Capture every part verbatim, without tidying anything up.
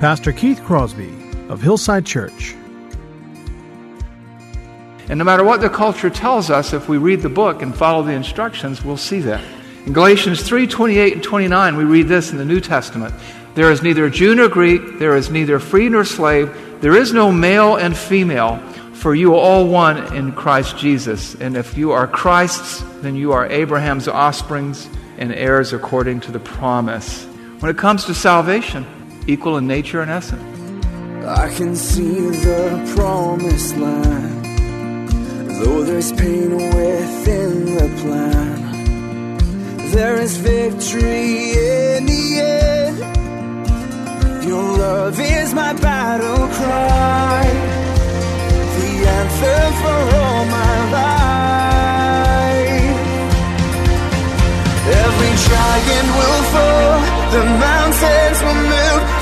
Pastor Keith Crosby of Hillside Church. And no matter what the culture tells us, if we read the book and follow the instructions, we'll see that. In Galatians three twenty-eight and twenty-nine, we read this in the New Testament. There is neither Jew nor Greek, there is neither free nor slave, there is no male and female, for you are all one in Christ Jesus. And if you are Christ's, then you are Abraham's offsprings and heirs according to the promise. When it comes to salvation, equal in nature and essence. I can see the promised land, though there's pain within the plan. There is victory in the end. Your love is my battle cry, the answer for all my life. Every giant will fall, the mountains will move,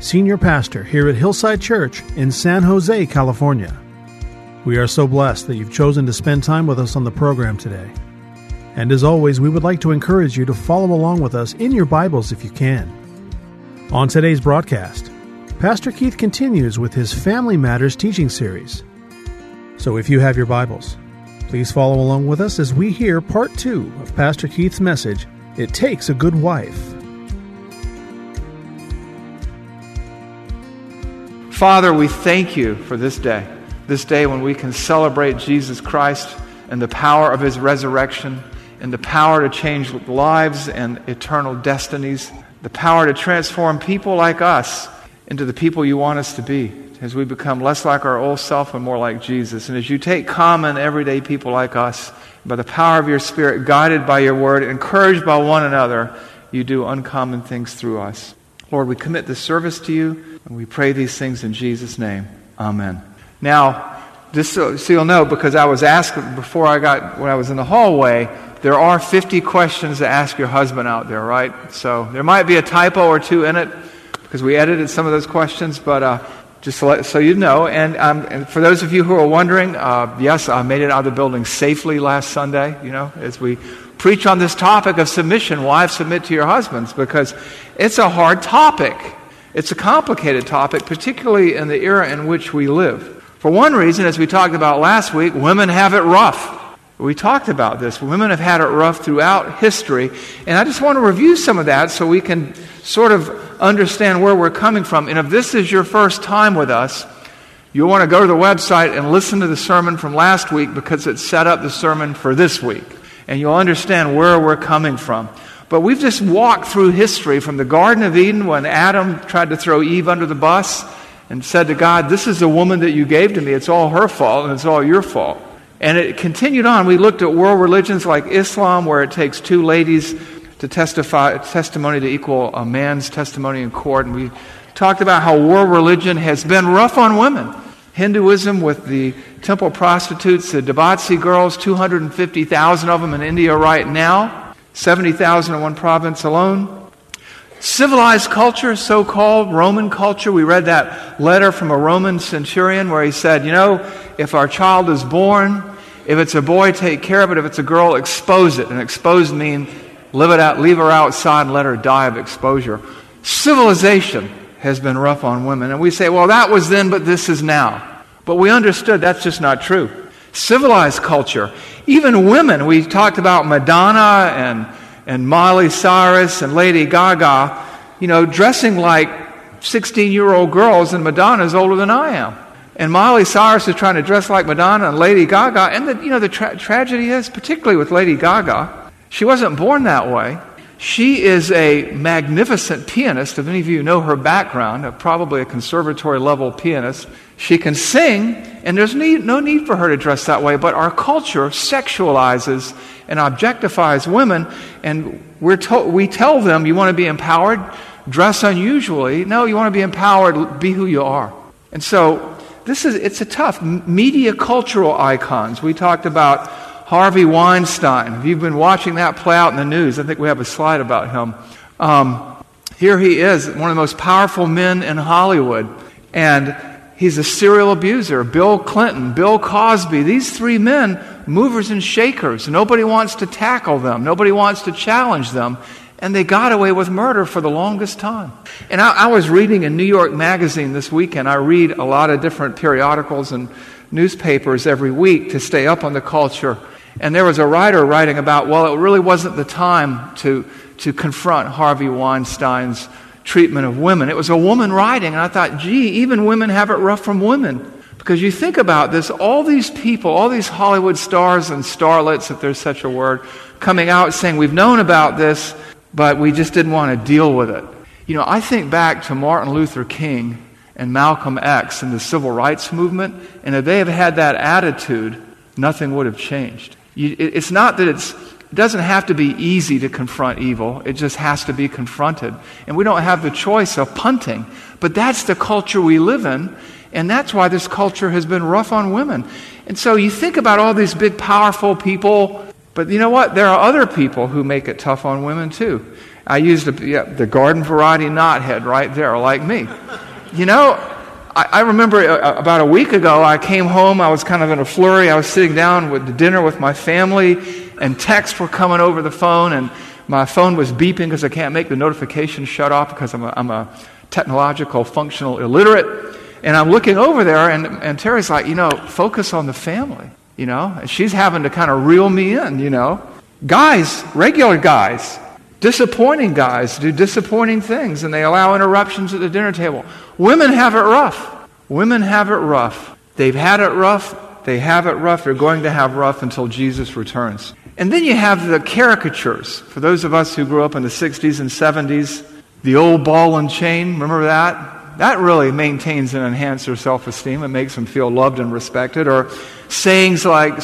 Senior Pastor here at Hillside Church in San Jose, California. We are so blessed that you've chosen to spend time with us on the program today. And as always, we would like to encourage you to follow along with us in your Bibles if you can. On today's broadcast, Pastor Keith continues with his Family Matters teaching series. So if you have your Bibles, please follow along with us as we hear part two of Pastor Keith's message, It Takes a Good Wife. Father, we thank you for this day, this day when we can celebrate Jesus Christ and the power of his resurrection and the power to change lives and eternal destinies, the power to transform people like us into the people you want us to be as we become less like our old self and more like Jesus. And as you take common, everyday people like us, by the power of your Spirit, guided by your word, encouraged by one another, you do uncommon things through us. Lord, we commit this service to you, and we pray these things in Jesus' name. Amen. Now, just so, so you'll know, because I was asked before I got, when I was in the hallway, there are fifty questions to ask your husband out there, right? So there might be a typo or two in it, because we edited some of those questions, but uh, just so, let, so you know, and, um, and for those of you who are wondering, uh, yes, I made it out of the building safely last Sunday, you know, as we preach on this topic of submission. Wives, submit to your husbands, because it's a hard topic. It's a complicated topic, particularly in the era in which we live. For one reason, as we talked about last week, women have it rough. We talked about this. Women have had it rough throughout history, and I just want to review some of that so we can sort of understand where we're coming from. And if this is your first time with us, you'll want to go to the website and listen to the sermon from last week, because it set up the sermon for this week, and you'll understand where we're coming from. But we've just walked through history from the Garden of Eden, when Adam tried to throw Eve under the bus and said to God, "This is the woman that you gave to me. It's all her fault and it's all your fault." And it continued on. We looked at world religions like Islam, where it takes two ladies to testify testimony to equal a man's testimony in court. And we talked about how world religion has been rough on women. Hinduism, with the temple prostitutes, the Devadasi girls, two hundred fifty thousand of them in India right now, seventy thousand in one province alone. Civilized culture, so-called Roman culture. We read that letter from a Roman centurion where he said, you know, if our child is born, if it's a boy, take care of it. If it's a girl, expose it. And exposed means live it out, leave her outside and let her die of exposure. Civilization has been rough on women. And we say, well, that was then, but this is now. But we understood that's just not true. Civilized culture, even women. We talked about Madonna and And Miley Cyrus and Lady Gaga, you know, dressing like sixteen-year-old girls, and Madonna's older than I am. And Miley Cyrus is trying to dress like Madonna and Lady Gaga. And, the, you know, the tra- tragedy is, particularly with Lady Gaga, she wasn't born that way. She is a magnificent pianist. If any of you know her background, a, probably a conservatory-level pianist, she can sing, and there's need, no need for her to dress that way. But our culture sexualizes and objectifies women, and we're to- we tell them, you want to be empowered? Dress unusually. No, you want to be empowered, be who you are. And so this is, it's a tough, media cultural icons. We talked about Harvey Weinstein. If you've been watching that play out in the news, I think we have a slide about him. Um, here he is, one of the most powerful men in Hollywood, and he's a serial abuser. Bill Clinton, Bill Cosby, these three men, movers and shakers. Nobody wants to tackle them. Nobody wants to challenge them. And they got away with murder for the longest time. And I, I was reading a New York Magazine this weekend. I read a lot of different periodicals and newspapers every week to stay up on the culture. And there was a writer writing about, well, it really wasn't the time to, to confront Harvey Weinstein's treatment of women. It was a woman writing, and I thought, gee, even women have it rough from women. Because you think about this, all these people, all these Hollywood stars and starlets, if there's such a word, coming out saying, we've known about this, but we just didn't want to deal with it. You know, I think back to Martin Luther King and Malcolm X and the civil rights movement, and if they have had that attitude, nothing would have changed. You, it, it's not that it's, it doesn't have to be easy to confront evil. It just has to be confronted. And we don't have the choice of punting. But that's the culture we live in, and that's why this culture has been rough on women. And so you think about all these big, powerful people. But you know what? There are other people who make it tough on women, too. I used a, yeah, the garden variety knothead right there, like me. You know, I, I remember a, about a week ago, I came home. I was kind of in a flurry. I was sitting down with dinner with my family, and texts were coming over the phone, and my phone was beeping because I can't make the notification shut off because I'm a, I'm a technological, functional illiterate. And I'm looking over there, and, and Terry's like, you know, focus on the family. You know, she's having to kind of reel me in, you know. Guys, regular guys, disappointing guys do disappointing things, and they allow interruptions at the dinner table. Women have it rough. Women have it rough. They've had it rough. They have it rough. They're going to have rough until Jesus returns. And then you have the caricatures. For those of us who grew up in the sixties and seventies, the old ball and chain, remember that? That really maintains and enhances their self-esteem. It makes them feel loved and respected. Or sayings like,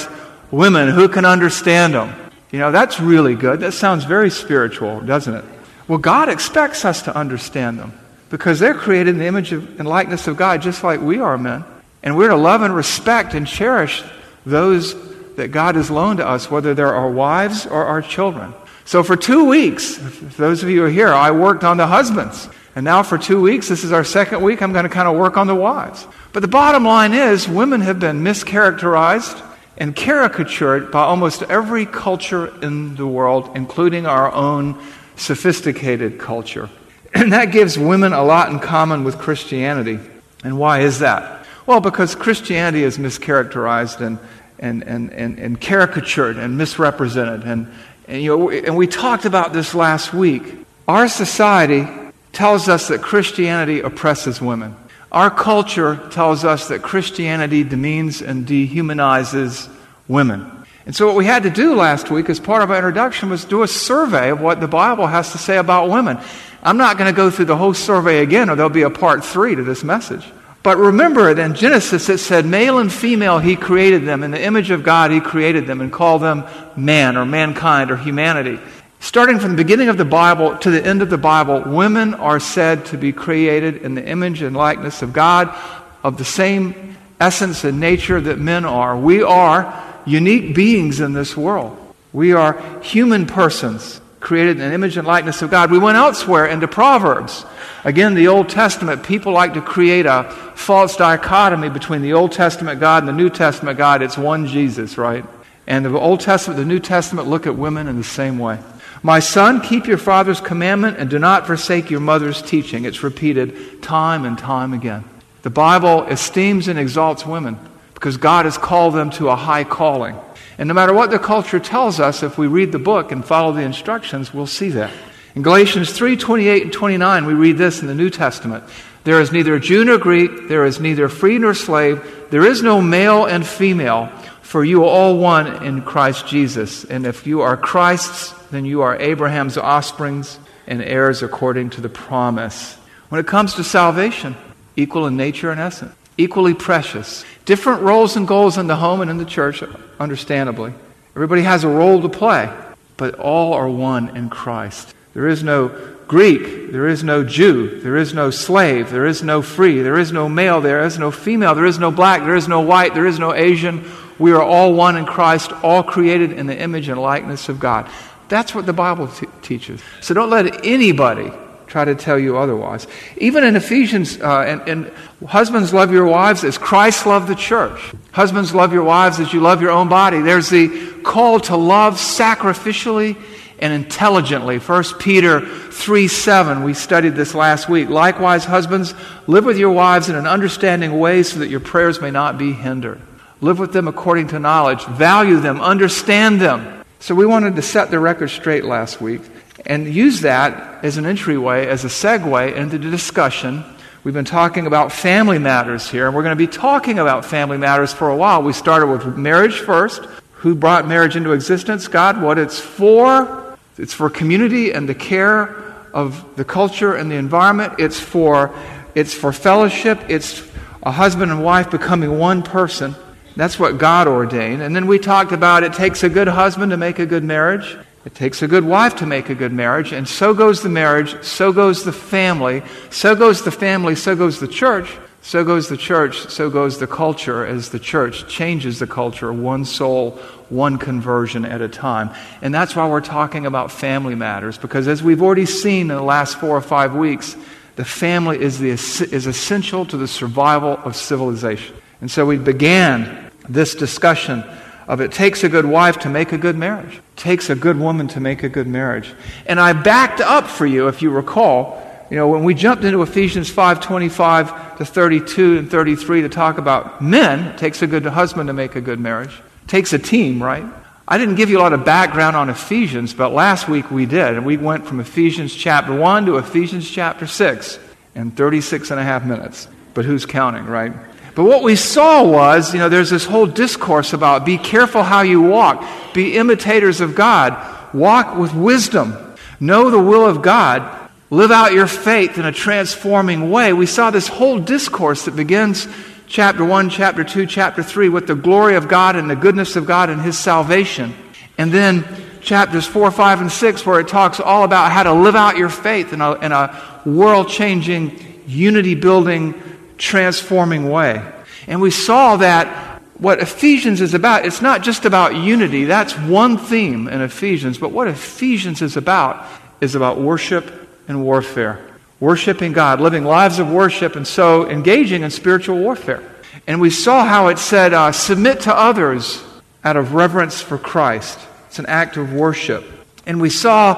women, who can understand them? You know, that's really good. That sounds very spiritual, doesn't it? Well, God expects us to understand them because they're created in the image of, and likeness of God just like we are men. And we're to love and respect and cherish those that God has loaned to us, whether they're our wives or our children. So for two weeks, if those of you are here, I worked on the husbands. And now for two weeks, this is our second week, I'm going to kind of work on the wives. But the bottom line is women have been mischaracterized and caricatured by almost every culture in the world, including our own sophisticated culture. And that gives women a lot in common with Christianity. And why is that? Well, because Christianity is mischaracterized and and and, and, and caricatured and misrepresented. And, and, you know, and we talked about this last week. Our society tells us that Christianity oppresses women. Our culture tells us that Christianity demeans and dehumanizes women. And so what we had to do last week as part of our introduction was do a survey of what the Bible has to say about women. I'm not going to go through the whole survey again, or there'll be a part three to this message. But remember, in Genesis it said, male and female he created them. In the image of God he created them and called them man or mankind or humanity. Starting from the beginning of the Bible to the end of the Bible, women are said to be created in the image and likeness of God, of the same essence and nature that men are. We are unique beings in this world. We are human persons created in the image and likeness of God. We went elsewhere into Proverbs. Again, the Old Testament, people like to create a false dichotomy between the Old Testament God and the New Testament God. It's one Jesus, right? And the Old Testament, the New Testament look at women in the same way. My son, keep your father's commandment and do not forsake your mother's teaching. It's repeated time and time again. The Bible esteems and exalts women because God has called them to a high calling. And no matter what the culture tells us, if we read the book and follow the instructions, we'll see that. In Galatians three, twenty-eight and twenty-nine, we read this in the New Testament. There is neither Jew nor Greek, there is neither free nor slave, there is no male and female, for you are all one in Christ Jesus. And if you are Christ's, then you are Abraham's offspring and heirs according to the promise. When it comes to salvation, equal in nature and essence, equally precious. Different roles and goals in the home and in the church, understandably. Everybody has a role to play, but all are one in Christ. There is no Greek, there is no Jew, there is no slave, there is no free, there is no male, there is no female, there is no black, there is no white, there is no Asian. We are all one in Christ, all created in the image and likeness of God. That's what the Bible t- teaches. So don't let anybody try to tell you otherwise. Even in Ephesians, uh, and, and husbands, love your wives as Christ loved the church. Husbands, love your wives as you love your own body. There's the call to love sacrificially and intelligently. First Peter three seven, we studied this last week. Likewise, husbands, live with your wives in an understanding way so that your prayers may not be hindered. Live with them according to knowledge. Value them. Understand them. So we wanted to set the record straight last week and use that as an entryway, as a segue into the discussion. We've been talking about family matters here, and we're going to be talking about family matters for a while. We started with marriage first. Who brought marriage into existence? God. What it's for. It's for community and the care of the culture and the environment. It's for, it's for fellowship. It's a husband and wife becoming one person. That's what God ordained. And then we talked about it takes a good husband to make a good marriage. It takes a good wife to make a good marriage. And so goes the marriage. So goes the family. So goes the family. So goes the church. So goes the church. So goes the culture as the church changes the culture. One soul, one conversion at a time. And that's why we're talking about family matters. Because as we've already seen in the last four or five weeks, the family is, the, is essential to the survival of civilization. And so we began this discussion of it takes a good wife to make a good marriage. It takes a good woman to make a good marriage. And I backed up for you, if you recall, you know, when we jumped into Ephesians five twenty-five to thirty-two and thirty-three to talk about men, it takes a good husband to make a good marriage. It takes a team, right? I didn't give you a lot of background on Ephesians, but last week we did. And we went from Ephesians chapter one to Ephesians chapter six in thirty-six and a half minutes. But who's counting, right? But what we saw was, you know, there's this whole discourse about be careful how you walk. Be imitators of God. Walk with wisdom. Know the will of God. Live out your faith in a transforming way. We saw this whole discourse that begins chapter one, chapter two, chapter three with the glory of God and the goodness of God and His salvation. And then chapters four, five, and six where it talks all about how to live out your faith in a, in a world-changing, unity-building, transforming way. And we saw that what Ephesians is about, it's not just about unity. That's one theme in Ephesians. But what Ephesians is about is about worship and warfare. Worshiping God, living lives of worship, and so engaging in spiritual warfare. And we saw how it said, uh, submit to others out of reverence for Christ. It's an act of worship. And we saw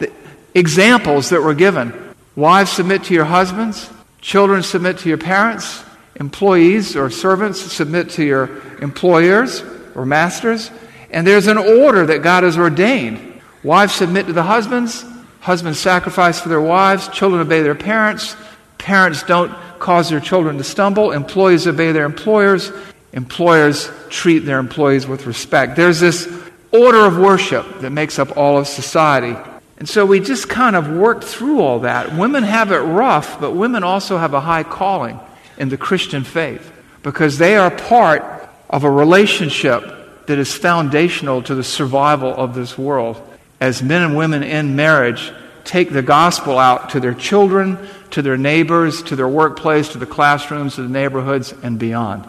the examples that were given. Wives, submit to your husbands. Children, submit to your parents. Employees or servants, submit to your employers or masters. And there's an order that God has ordained. Wives, submit to the husbands. Husbands, sacrifice for their wives. Children, obey their parents. Parents, don't cause their children to stumble. Employees, obey their employers. Employers, treat their employees with respect. There's this order of worship that makes up all of society. And so we just kind of worked through all that. Women have it rough, but women also have a high calling in the Christian faith because they are part of a relationship that is foundational to the survival of this world. As men and women in marriage take the gospel out to their children, to their neighbors, to their workplace, to the classrooms, to the neighborhoods, and beyond.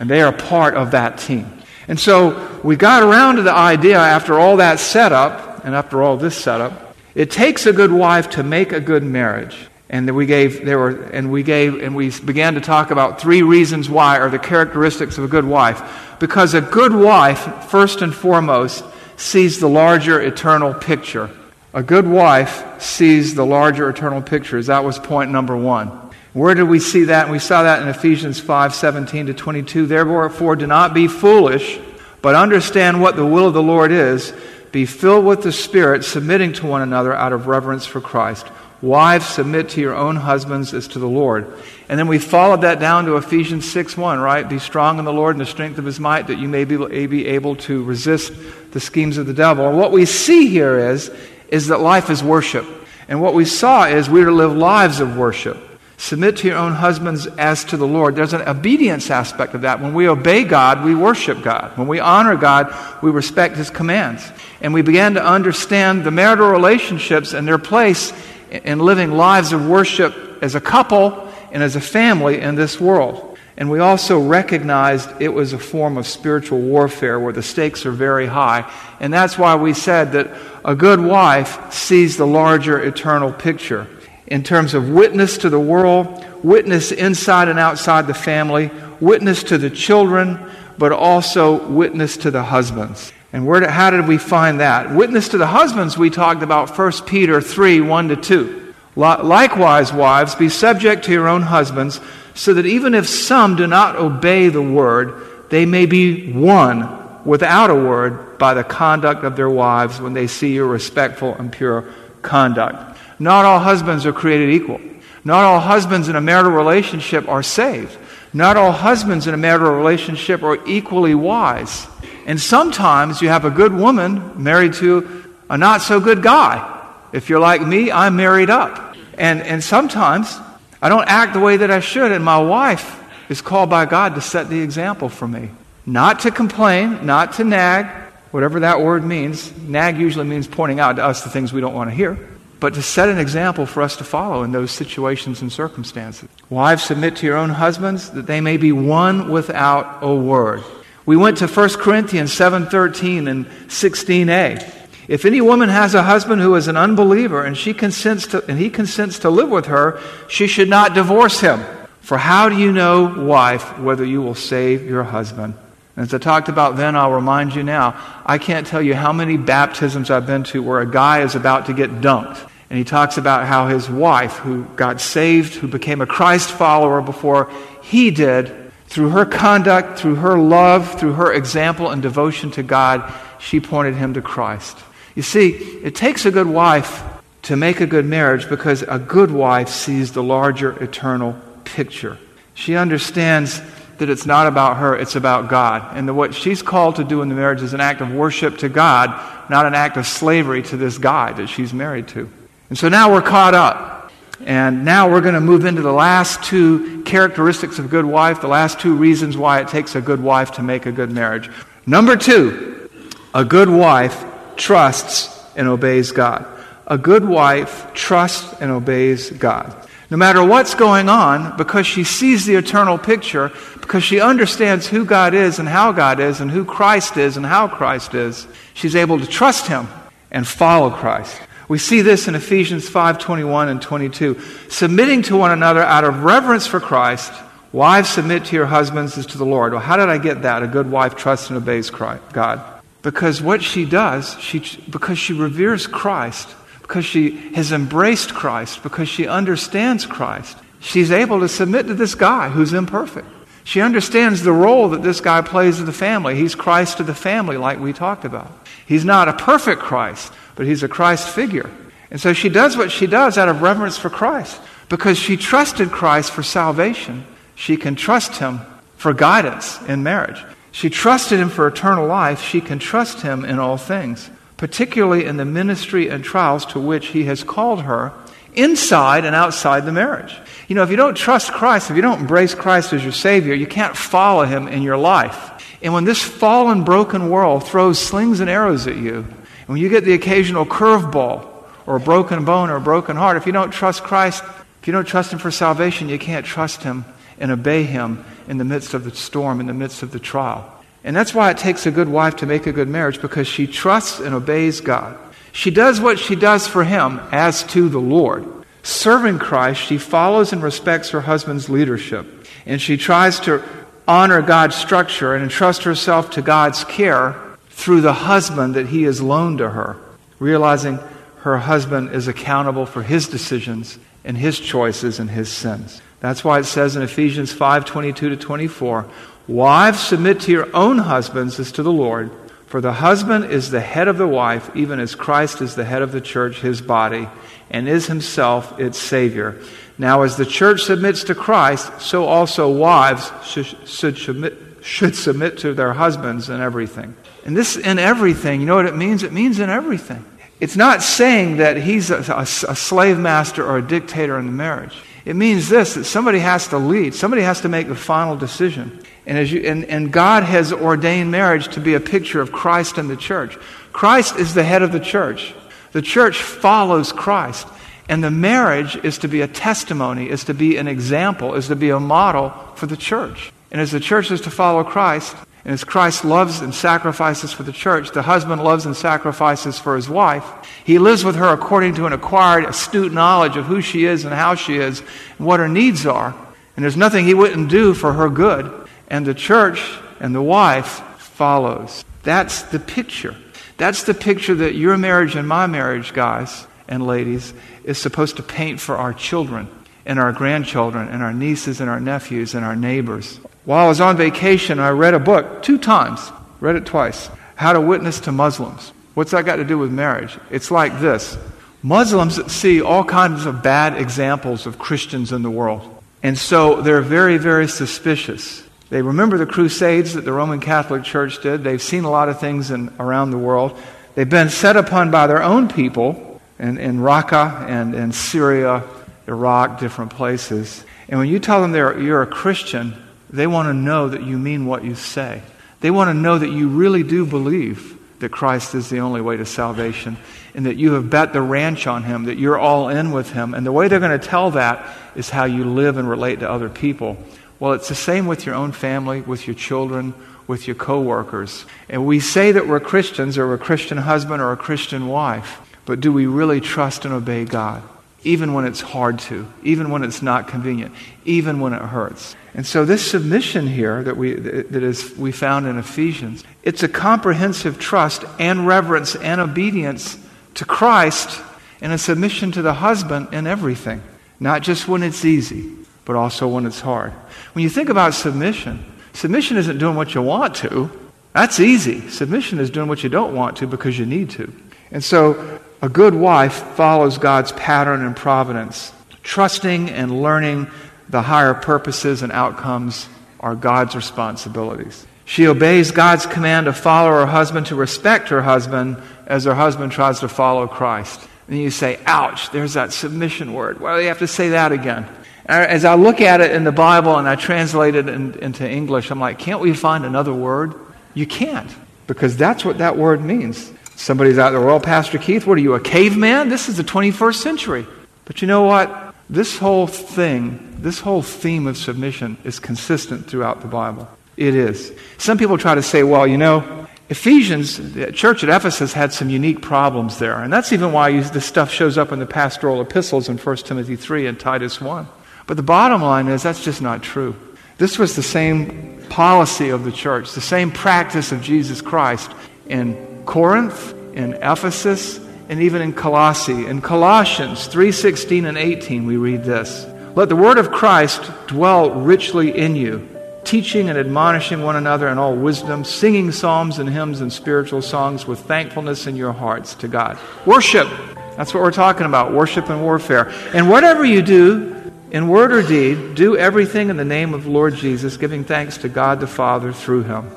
And they are part of that team. And so we got around to the idea after all that setup. And after all this setup, it takes a good wife to make a good marriage. And we gave there were and we gave and we began to talk about three reasons why are the characteristics of a good wife. Because a good wife, first and foremost, sees the larger eternal picture. A good wife sees the larger eternal picture. That was point number one. Where did we see that? And we saw that in Ephesians five seventeen to twenty-two. Therefore, do not be foolish, but understand what the will of the Lord is. Be filled with the Spirit, submitting to one another out of reverence for Christ. Wives, submit to your own husbands as to the Lord. And then we followed that down to Ephesians six one, right? Be strong in the Lord and the strength of his might, that you may be able to resist the schemes of the devil. And what we see here is, is that life is worship. And what we saw is we are to live lives of worship. Submit to your own husbands as to the Lord. There's an obedience aspect of that. When we obey God, we worship God. When we honor God, we respect his commands. And we began to understand the marital relationships and their place in living lives of worship as a couple and as a family in this world. And we also recognized it was a form of spiritual warfare where the stakes are very high. And that's why we said that a good wife sees the larger eternal picture in terms of witness to the world, witness inside and outside the family, witness to the children, but also witness to the husbands. And where, how did we find that? Witness to the husbands, we talked about First Peter three, one to two. Likewise, wives, be subject to your own husbands, so that even if some do not obey the word, they may be won without a word by the conduct of their wives when they see your respectful and pure conduct. Not all husbands are created equal. Not all husbands in a marital relationship are saved. Not all husbands in a marital relationship are equally wise. And sometimes you have a good woman married to a not-so-good guy. If you're like me, I'm married up. And and sometimes I don't act the way that I should, and my wife is called by God to set the example for me. Not to complain, not to nag, whatever that word means. Nag usually means pointing out to us the things we don't want to hear. But to set an example for us to follow in those situations and circumstances. Wives, submit to your own husbands, that they may be one without a word. We went to First Corinthians seven thirteen and sixteen a. If any woman has a husband who is an unbeliever and she consents to, and he consents to live with her, she should not divorce him. For how do you know, wife, whether you will save your husband? And as I talked about then, I'll remind you now, I can't tell you how many baptisms I've been to where a guy is about to get dunked. And he talks about how his wife, who got saved, who became a Christ follower before he did, through her conduct, through her love, through her example and devotion to God, she pointed him to Christ. You see, it takes a good wife to make a good marriage because a good wife sees the larger eternal picture. She understands that it's not about her, it's about God. And that what she's called to do in the marriage is an act of worship to God, not an act of slavery to this guy that she's married to. And so now we're caught up. And now we're going to move into the last two characteristics of a good wife, the last two reasons why it takes a good wife to make a good marriage. Number two, a good wife trusts and obeys God. A good wife trusts and obeys God. No matter what's going on, because she sees the eternal picture, because she understands who God is and how God is and who Christ is and how Christ is, she's able to trust him and follow Christ. We see this in Ephesians five twenty-one and twenty-two. Submitting to one another out of reverence for Christ, wives, submit to your husbands as to the Lord. Well, how did I get that? A good wife trusts and obeys Christ, God. Because what she does, she because she reveres Christ, because she has embraced Christ, because she understands Christ, she's able to submit to this guy who's imperfect. She understands the role that this guy plays to the family. He's Christ to the family, like we talked about. He's not a perfect Christ, but he's a Christ figure. And so she does what she does out of reverence for Christ. Because she trusted Christ for salvation, she can trust him for guidance in marriage. She trusted him for eternal life. She can trust him in all things, particularly in the ministry and trials to which he has called her inside and outside the marriage. You know, if you don't trust Christ, if you don't embrace Christ as your Savior, you can't follow him in your life. And when this fallen, broken world throws slings and arrows at you, when you get the occasional curveball or a broken bone or a broken heart, if you don't trust Christ, if you don't trust him for salvation, you can't trust him and obey him in the midst of the storm, in the midst of the trial. And that's why it takes a good wife to make a good marriage, because she trusts and obeys God. She does what she does for him as to the Lord. Serving Christ, she follows and respects her husband's leadership, and she tries to honor God's structure and entrust herself to God's care through the husband that he has loaned to her, realizing her husband is accountable for his decisions and his choices and his sins. That's why it says in Ephesians five twenty-two to twenty-four, wives, submit to your own husbands as to the Lord, For the husband is the head of the wife, even as Christ is the head of the church, his body, and is himself its Savior. Now, as the church submits to Christ, so also wives should, should, submit, should submit to their husbands in everything. And this in everything, you know what it means? It means in everything. It's not saying that he's a, a, a slave master or a dictator in the marriage. It means this, that somebody has to lead. Somebody has to make the final decision. And, as you, and, and God has ordained marriage to be a picture of Christ and the church. Christ is the head of the church. The church follows Christ. And the marriage is to be a testimony, is to be an example, is to be a model for the church. And as the church is to follow Christ, and as Christ loves and sacrifices for the church, the husband loves and sacrifices for his wife. He lives with her according to an acquired, astute knowledge of who she is and how she is and what her needs are. And there's nothing he wouldn't do for her good. And the church and the wife follows. That's the picture. That's the picture that your marriage and my marriage, guys and ladies, is supposed to paint for our children and our grandchildren and our nieces and our nephews and our neighbors. While I was on vacation, I read a book two times. Read it twice. How to Witness to Muslims. What's that got to do with marriage? It's like this. Muslims see all kinds of bad examples of Christians in the world. And so they're very, very suspicious. They remember the Crusades that the Roman Catholic Church did. They've seen a lot of things in, around the world. They've been set upon by their own people in, in Raqqa and in Syria, Iraq, different places. And when you tell them they're, you're a Christian, they want to know that you mean what you say. They want to know that you really do believe that Christ is the only way to salvation and that you have bet the ranch on him, that you're all in with him. And the way they're going to tell that is how you live and relate to other people. Well, it's the same with your own family, with your children, with your co-workers. And we say that we're Christians or we're a Christian husband or a Christian wife, but do we really trust and obey God? Even when it's hard to, even when it's not convenient, even when it hurts. And so this submission here that we that is we found in Ephesians, it's a comprehensive trust and reverence and obedience to Christ and a submission to the husband in everything, not just when it's easy, but also when it's hard. When you think about submission, submission isn't doing what you want to. That's easy. Submission is doing what you don't want to because you need to. And so a good wife follows God's pattern and providence. Trusting and learning the higher purposes and outcomes are God's responsibilities. She obeys God's command to follow her husband, to respect her husband as her husband tries to follow Christ. And you say, ouch, there's that submission word. Why do you have to say that again? As I look at it in the Bible and I translate it in, into English, I'm like, can't we find another word? You can't, because that's what that word means. Somebody's out there, well, Pastor Keith, what are you, a caveman? This is the twenty-first century. But you know what? This whole thing, this whole theme of submission is consistent throughout the Bible. It is. Some people try to say, well, you know, Ephesians, the church at Ephesus had some unique problems there. And that's even why this stuff shows up in the pastoral epistles in First Timothy three and Titus one. But the bottom line is that's just not true. This was the same policy of the church, the same practice of Jesus Christ in Corinth, in Ephesus, and even in Colossae. In Colossians three sixteen and eighteen, we read this. Let the word of Christ dwell richly in you, teaching and admonishing one another in all wisdom, singing psalms and hymns and spiritual songs with thankfulness in your hearts to God. Worship. That's what we're talking about, worship and warfare. And whatever you do, in word or deed, do everything in the name of Lord Jesus, giving thanks to God the Father through him.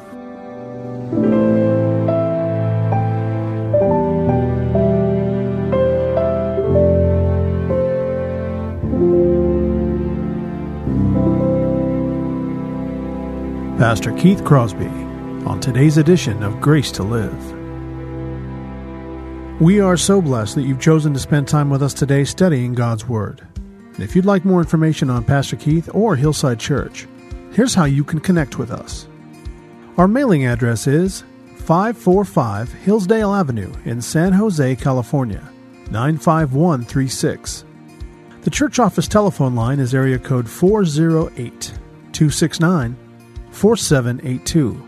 Pastor Keith Crosby on today's edition of Grace to Live. We are so blessed that you've chosen to spend time with us today studying God's Word. And if you'd like more information on Pastor Keith or Hillside Church, here's how you can connect with us. Our mailing address is five forty-five Hillsdale Avenue in San Jose, California, nine five one three six. The church office telephone line is area code four oh eight, two six nine, four seven eight two.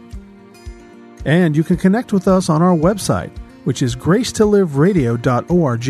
And you can connect with us on our website, which is grace to live radio dot org.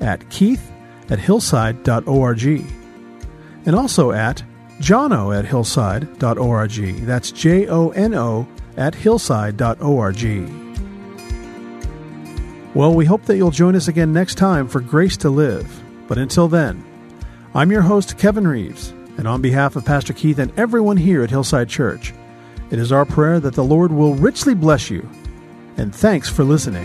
at keith at hillside dot org and also at jono at hillside dot org. That's J O N O at hillside dot org. Well, we hope that you'll join us again next time for Grace to Live. But until then, I'm your host, Kevin Reeves. And on behalf of Pastor Keith and everyone here at Hillside Church, it is our prayer that the Lord will richly bless you. And thanks for listening.